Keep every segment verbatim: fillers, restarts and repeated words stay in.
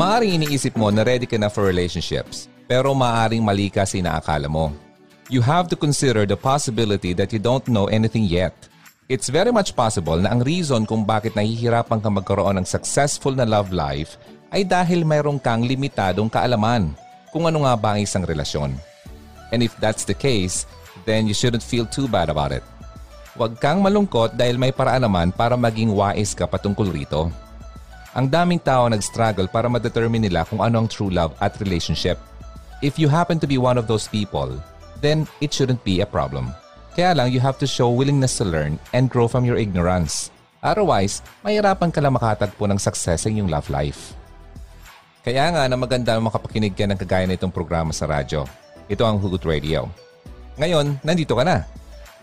Maaaring iniisip mo na ready ka na for relationships, pero maaaring mali ka sa inaakala mo. You have to consider the possibility that you don't know anything yet. It's very much possible na ang reason kung bakit nahihirapan ka magkaroon ng successful na love life ay dahil mayroon kang limitadong kaalaman kung ano nga ba ang isang relasyon. And if that's the case, then you shouldn't feel too bad about it. Huwag kang malungkot dahil may paraan naman para maging wais ka patungkol rito. Ang daming tao nag-struggle para ma-determine nila kung ano ang true love at relationship. If you happen to be one of those people, then it shouldn't be a problem. Kaya lang you have to show willingness to learn and grow from your ignorance. Otherwise, mahirapan ka lang makatagpo ng success sa iyong love life. Kaya nga na maganda makapakinig ka ng kagaya na itong programa sa radyo. Ito ang Hugot Radio. Ngayon, nandito ka na.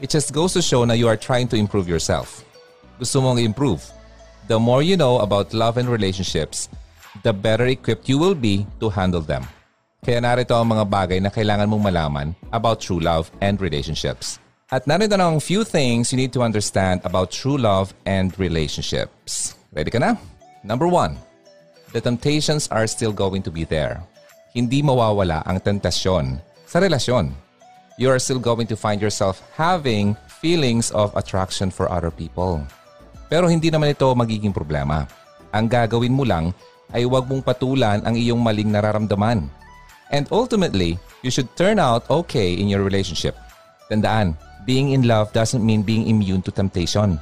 It just goes to show na you are trying to improve yourself. Gusto mong improve. The more you know about love and relationships, the better equipped you will be to handle them. Kaya narito ang mga bagay na kailangan mong malaman about true love and relationships. At narito na ang few things you need to understand about true love and relationships. Ready ka na? Number one, the temptations are still going to be there. Hindi mawawala ang tentasyon sa relasyon. You are still going to find yourself having feelings of attraction for other people. Pero hindi naman ito magiging problema. Ang gagawin mo lang ay huwag mong patulan ang iyong maling nararamdaman. And ultimately, you should turn out okay in your relationship. Tandaan, being in love doesn't mean being immune to temptation.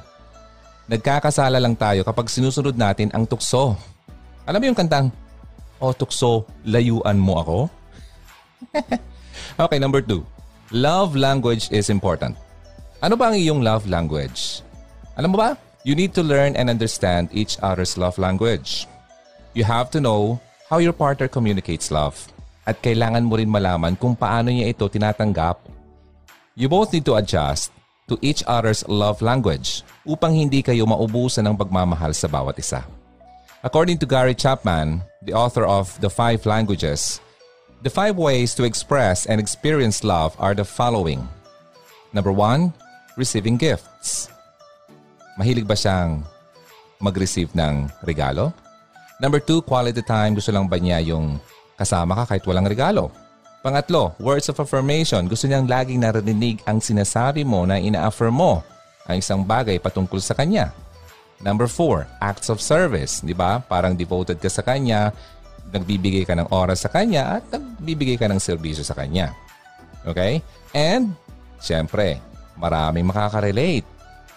Nagkakasala lang tayo kapag sinusunod natin ang tukso. Alam mo yung kantang, "O tukso, layuan mo ako?" Okay, number two. Love language is important. Ano ba ang iyong love language? Alam mo ba? You need to learn and understand each other's love language. You have to know how your partner communicates love. At kailangan mo rin malaman kung paano niya ito tinatanggap. You both need to adjust to each other's love language upang hindi kayo maubusan ng pagmamahal sa bawat isa. According to Gary Chapman, the author of The Five Languages, the five ways to express and experience love are the following. Number one, receiving gifts. Mahilig ba siyang mag-receive ng regalo? Number two, quality time. Gusto lang ba niya yung kasama ka kahit walang regalo? Pangatlo, words of affirmation. Gusto niyang laging narinig ang sinasabi mo na ina-affirm mo ang isang bagay patungkol sa kanya. Number four, acts of service. Di ba? Parang devoted ka sa kanya, nagbibigay ka ng oras sa kanya, at nagbibigay ka ng serbisyo sa kanya. Okay? And, syempre, maraming makakarelate.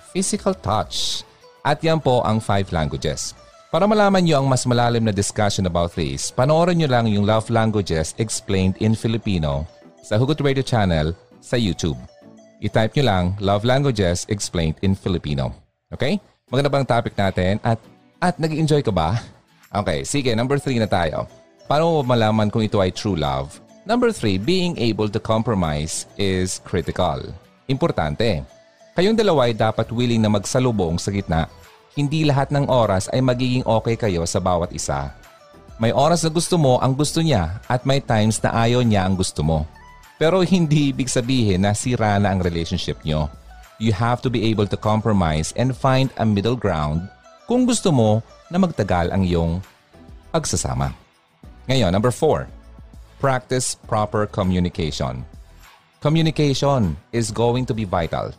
Physical touch. At yan po ang five languages. Para malaman nyo ang mas malalim na discussion about this, panoorin nyo lang yung Love Languages Explained in Filipino sa Hugot Radio Channel sa YouTube. I-type nyo lang Love Languages Explained in Filipino. Okay? Maganda bang topic natin? At, at nag-enjoy ka ba? Okay, sige, number three na tayo. Paano malaman kung ito ay true love? Number three, being able to compromise is critical. Importante. Kayong dalawa ay dapat willing na magsalubong sa gitna. Hindi lahat ng oras ay magiging okay kayo sa bawat isa. May oras na gusto mo ang gusto niya at may times na ayaw niya ang gusto mo. Pero hindi ibig sabihin na sira na ang relationship niyo. You have to be able to compromise and find a middle ground kung gusto mo na magtagal ang iyong pagsasama. Ngayon, number four. Practice proper communication. Communication is going to be vital.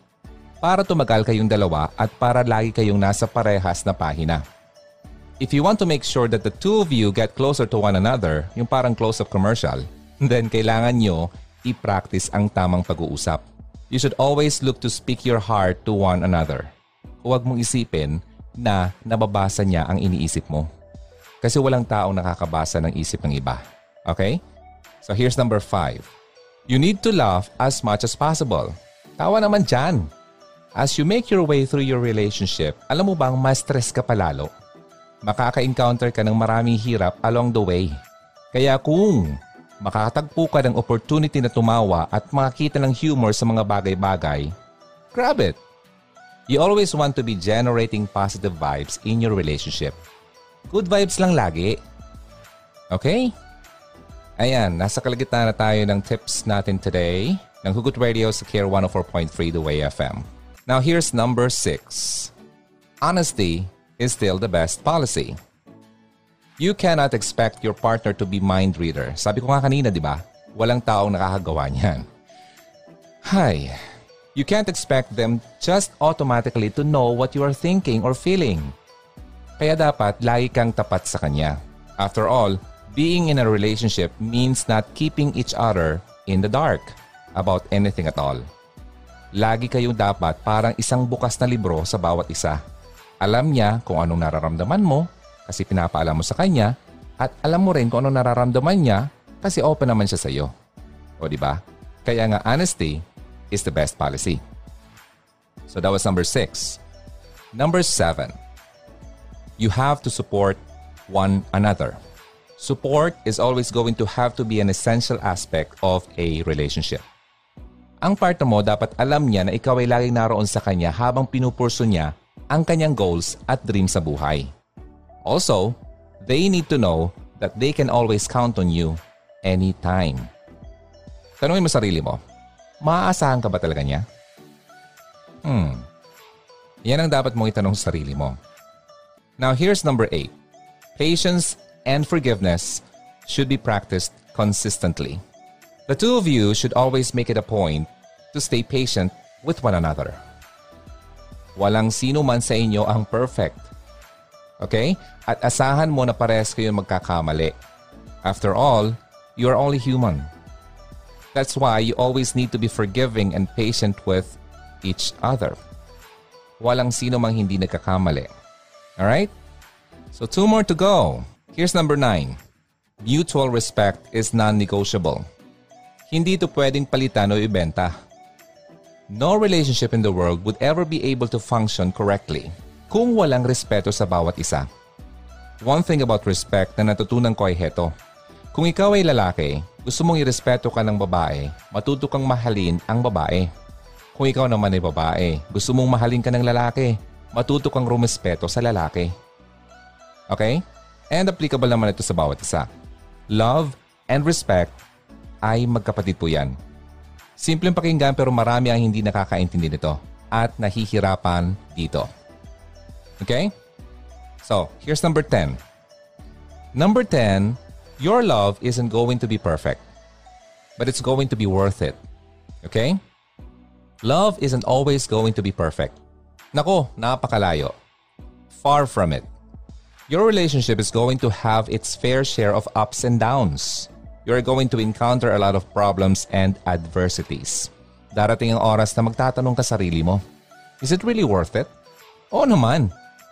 Para tumagal kayong dalawa at para lagi kayong nasa parehas na pahina. If you want to make sure that the two of you get closer to one another, yung parang close-up commercial, then kailangan nyo i-practice ang tamang pag-uusap. You should always look to speak your heart to one another. Huwag mong isipin na nababasa niya ang iniisip mo. Kasi walang tao nakakabasa ng isip ng iba. Okay? So here's number five. You need to laugh as much as possible. Tawa naman dyan. As you make your way through your relationship, alam mo bang ma-stress ka palalo? Makaka-encounter ka ng maraming hirap along the way. Kaya kung makakatagpo ka ng opportunity na tumawa at makakita ng humor sa mga bagay-bagay, grab it! You always want to be generating positive vibes in your relationship. Good vibes lang lagi. Okay? Ayan, nasa kalagitnaan na tayo ng tips natin today ng Hugot Radio sa Care one oh four point three The Way F M. Now, here's number six. Honesty is still the best policy. You cannot expect your partner to be mind reader. Sabi ko nga kanina, di ba? Walang taong nakakagawa niyan. Hi. You can't expect them just automatically to know what you are thinking or feeling. Kaya dapat lagi kang tapat sa kanya. After all, being in a relationship means not keeping each other in the dark about anything at all. Lagi kayong dapat parang isang bukas na libro sa bawat isa. Alam niya kung anong nararamdaman mo, kasi pinapaalam mo sa kanya, at alam mo rin kung ano nararamdaman niya kasi open naman siya sa iyo. O di ba? Kaya nga honesty is the best policy. So that was number six. Number seven, you have to support one another. Support is always going to have to be an essential aspect of a relationship. Ang partner mo dapat alam niya na ikaw ay laging naroon sa kanya habang pinupurso niya ang kanyang goals at dreams sa buhay. Also, they need to know that they can always count on you anytime. Tanungin mo sarili mo, maaasahan ka ba talaga niya? Hmm. Yan ang dapat mong itanong sa sarili mo. Now, here's number eight. Patience and forgiveness should be practiced consistently. The two of you should always make it a point to stay patient with one another. Walang sino man sa inyo ang perfect. Okay? At asahan mo na parehas kayo magkakamali. After all, you are only human. That's why you always need to be forgiving and patient with each other. Walang sino mang hindi nagkakamali. Alright? So two more to go. Here's number nine. Mutual respect is non-negotiable. Hindi ito pwedeng palitan o ibenta. No relationship in the world would ever be able to function correctly kung walang respeto sa bawat isa. One thing about respect na natutunan ko ay heto. Kung ikaw ay lalaki, gusto mong irespeto ka ng babae, matuto kang mahalin ang babae. Kung ikaw naman ay babae, gusto mong mahalin ka ng lalaki, matuto kang rumespeto sa lalaki. Okay? And applicable naman ito sa bawat isa. Love and respect ay magkapatid po yan. Simpleng pakinggan pero marami ang hindi nakakaintindi nito at nahihirapan dito. Okay? So, here's number ten. Number ten, your love isn't going to be perfect, but it's going to be worth it. Okay? Love isn't always going to be perfect. Nako, napakalayo. Far from it. Your relationship is going to have its fair share of ups and downs. You're going to encounter a lot of problems and adversities. Darating ang oras na magtatanong ka sarili mo, is it really worth it? Oo naman.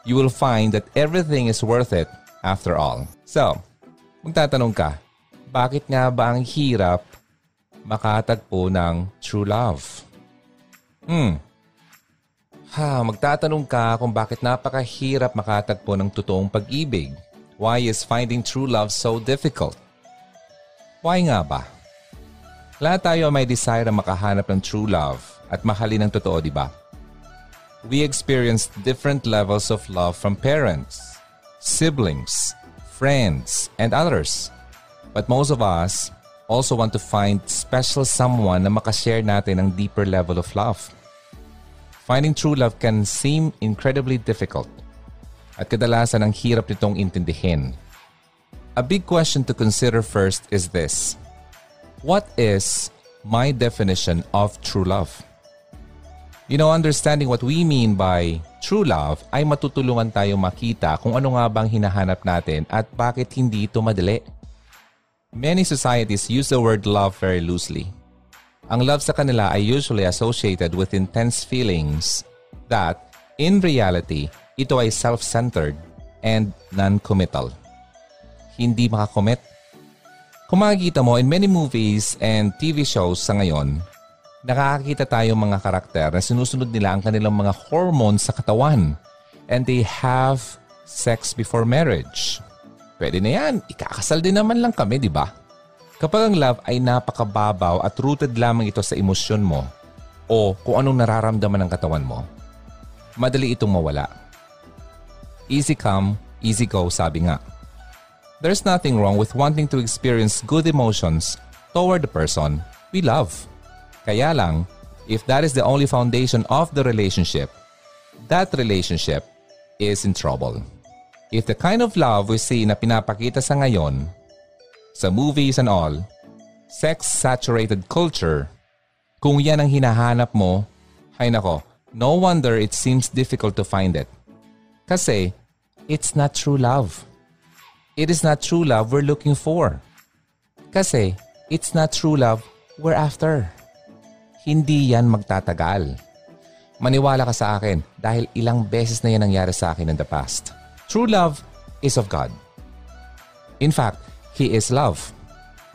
You will find that everything is worth it after all. So, magtatanong ka, bakit nga ba ang hirap makatagpo ng true love? Hmm. Ha, magtatanong ka kung bakit napakahirap makatagpo ng totoong pag-ibig. Why is finding true love so difficult? Why nga ba? Lahat tayo may desire na makahanap ng true love at mahalin ng totoo, di ba? We experienced different levels of love from parents, siblings, friends, and others. But most of us also want to find special someone na makashare natin ang deeper level of love. Finding true love can seem incredibly difficult at kadalasan ang hirap nitong intindihin. A big question to consider first is this. What is my definition of true love? You know, understanding what we mean by true love ay matutulungan tayo makita kung ano nga bang hinahanap natin at bakit hindi ito madali. Many societies use the word love very loosely. Ang love sa kanila ay usually associated with intense feelings that, in reality, ito ay self-centered and non-committal. Hindi makakommit. Kung makikita mo, in many movies and T V shows sa ngayon, nakakakita tayo mga karakter na sinusunod nila ang kanilang mga hormones sa katawan and they have sex before marriage. Pwede na yan. Ikakasal din naman lang kami, di ba? Kapag ang love ay napakababaw at rooted lamang ito sa emosyon mo o kung anong nararamdaman ng katawan mo, madali itong mawala. Easy come, easy go, sabi nga. There's nothing wrong with wanting to experience good emotions toward the person we love. Kaya lang, if that is the only foundation of the relationship, that relationship is in trouble. If the kind of love we see na pinapakita sa ngayon, sa movies and all, sex-saturated culture, kung yan ang hinahanap mo, ay nako, no wonder it seems difficult to find it. Kasi, it's not true love. It is not true love we're looking for. Kasi, it's not true love we're after. Hindi yan magtatagal. Maniwala ka sa akin dahil ilang beses na yan nangyari sa akin in the past. True love is of God. In fact, He is love.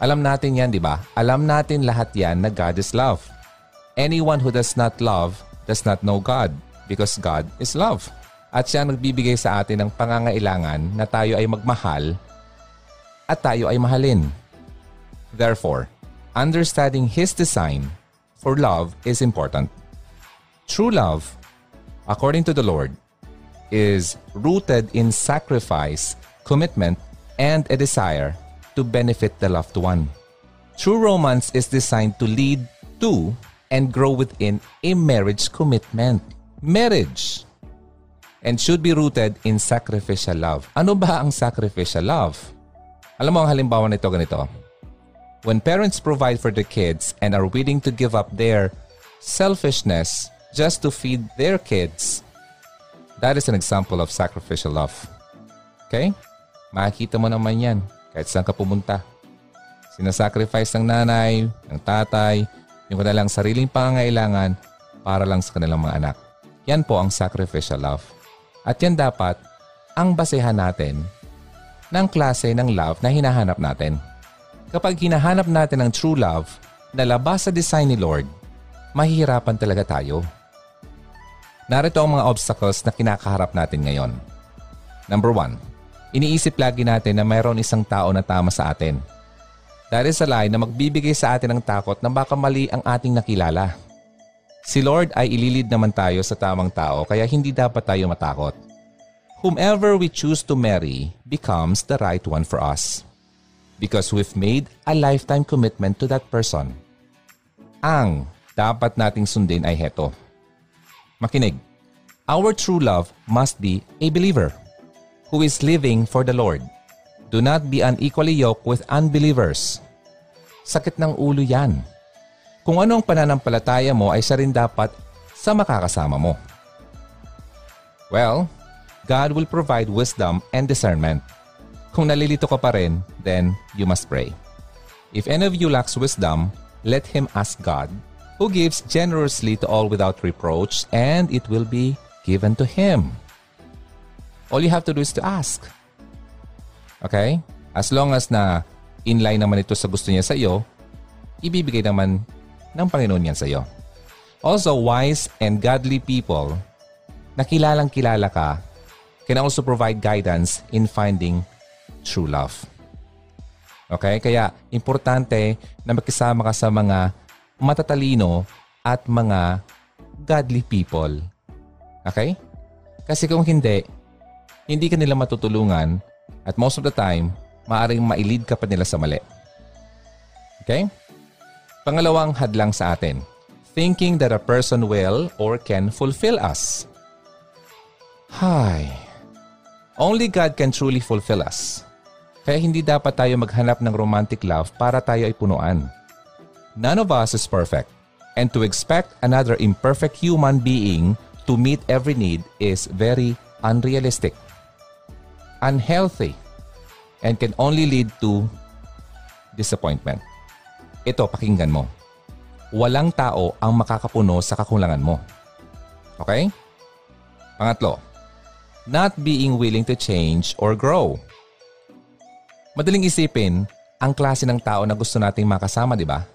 Alam natin yan, di ba? Alam natin lahat yan na God is love. Anyone who does not love does not know God because God is love. At siya nagbibigay sa atin ng pangangailangan na tayo ay magmahal at tayo ay mahalin. Therefore, understanding His design for love is important. True love, according to the Lord, is rooted in sacrifice, commitment, and a desire to benefit the loved one. True romance is designed to lead to and grow within a marriage commitment. Marriage! And should be rooted in sacrificial love. Ano ba ang sacrificial love? Alam mo ang halimbawa nito ganito. When parents provide for their kids and are willing to give up their selfishness just to feed their kids, that is an example of sacrificial love. Okay? Makikita mo naman yan kahit saan ka pumunta. Sinasacrifice ng nanay, ng tatay, yung kanilang sariling pangangailangan para lang sa kanilang mga anak. Yan po ang sacrificial love. At yan dapat ang basehan natin ng klase ng love na hinahanap natin. Kapag hinahanap natin ang true love na labas sa design ni Lord, mahihirapan talaga tayo. Narito ang mga obstacles na kinakaharap natin ngayon. Number one, iniisip lagi natin na mayroon isang tao na tama sa atin. That is a lie na magbibigay sa atin ng takot na baka mali ang ating nakilala. Si Lord ay ililid naman tayo sa tamang tao kaya hindi dapat tayo matakot. Whomever we choose to marry becomes the right one for us. Because we've made a lifetime commitment to that person. Ang dapat nating sundin ay heto. Makinig. Our true love must be a believer who is living for the Lord. Do not be unequally yoked with unbelievers. Sakit ng ulo yan. Kung ano ang pananampalataya mo ay siya rin dapat sa makakasama mo. Well, God will provide wisdom and discernment. Kung nalilito ka pa rin, then you must pray. If any of you lacks wisdom, let him ask God, who gives generously to all without reproach, and it will be given to him. All you have to do is to ask. Okay? As long as na inline naman ito sa gusto niya sa iyo, ibibigay naman ng Panginoon yan sa iyo. Also, wise and godly people na kilalang kilala ka can also provide guidance in finding true love. Okay? Kaya, importante na makisama ka sa mga matatalino at mga godly people. Okay? Kasi kung hindi, hindi ka nila matutulungan at most of the time, maaaring mailid ka pa nila sa mali. Okay? Pangalawang hadlang sa atin, thinking that a person will or can fulfill us. Hi. Only God can truly fulfill us. Kaya hindi dapat tayo maghanap ng romantic love para tayo ay punuan. None of us is perfect, and to expect another imperfect human being to meet every need is very unrealistic, unhealthy, and can only lead to disappointment. Ito, pakinggan mo. Walang tao ang makakapuno sa kakulangan mo. Okay? Pangatlo, not being willing to change or grow. Madaling isipin ang klase ng tao na gusto nating makasama, di ba?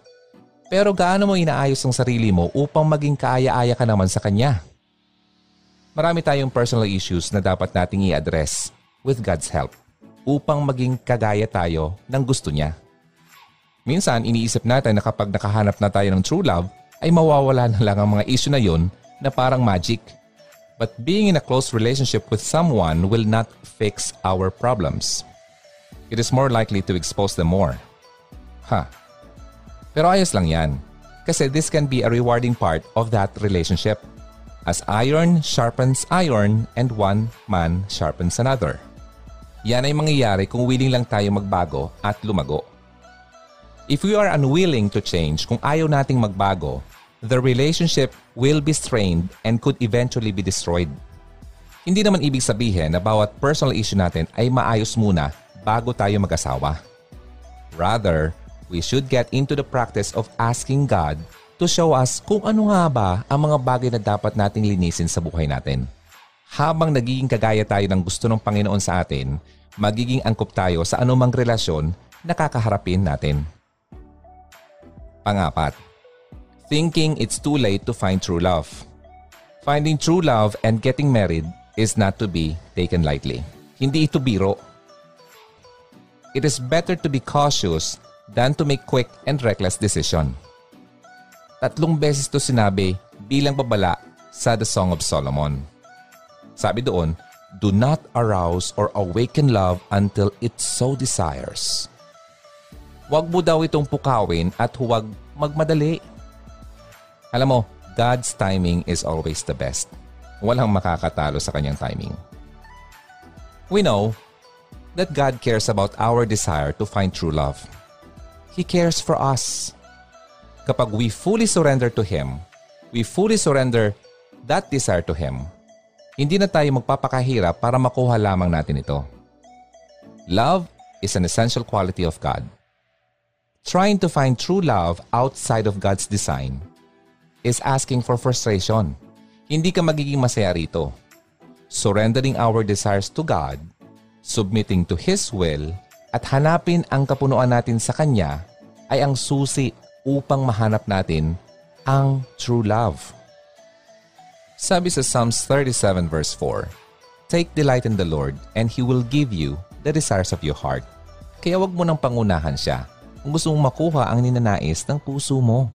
Pero gaano mo inaayos ang sarili mo upang maging kaaya-aya ka naman sa Kanya? Marami tayong personal issues na dapat nating i-address with God's help upang maging kagaya tayo ng gusto Niya. Minsan, iniisip natin na kapag nakahanap na tayo ng true love, ay mawawala na lang ang mga issue na yun na parang magic. But being in a close relationship with someone will not fix our problems. It is more likely to expose them more. Ha. Huh. Pero ayos lang yan. Kasi this can be a rewarding part of that relationship. As iron sharpens iron and one man sharpens another. Yan ay mangyayari kung willing lang tayo magbago at lumago. If we are unwilling to change, kung ayaw nating magbago, the relationship will be strained and could eventually be destroyed. Hindi naman ibig sabihin na bawat personal issue natin ay maayos muna bago tayo mag-asawa. Rather, we should get into the practice of asking God to show us kung ano nga ba ang mga bagay na dapat nating linisin sa buhay natin. Habang nagiging kagaya tayo ng gusto ng Panginoon sa atin, magiging angkop tayo sa anumang relasyon na kakaharapin natin. Pangapat, thinking it's too late to find true love. Finding true love and getting married is not to be taken lightly. Hindi ito biro. It is better to be cautious than to make quick and reckless decision. Tatlong beses ito sinabi bilang babala sa The Song of Solomon. Sabi doon, do not arouse or awaken love until it so desires. Huwag mo daw itong pukawin at huwag magmadali. Alam mo, God's timing is always the best. Walang makakatalo sa kanyang timing. We know that God cares about our desire to find true love. He cares for us. Kapag we fully surrender to Him, we fully surrender that desire to Him. Hindi na tayo magpapakahirap para makuha lamang natin ito. Love is an essential quality of God. Trying to find true love outside of God's design is asking for frustration. Hindi ka magiging masaya rito. Surrendering our desires to God, submitting to His will, at hanapin ang kapunuan natin sa Kanya ay ang susi upang mahanap natin ang true love. Sabi sa Psalms thirty-seven verse four, take delight in the Lord and He will give you the desires of your heart. Kaya wag mo nang pangunahan siya kung gusto mong makuha ang ninanais ng puso mo.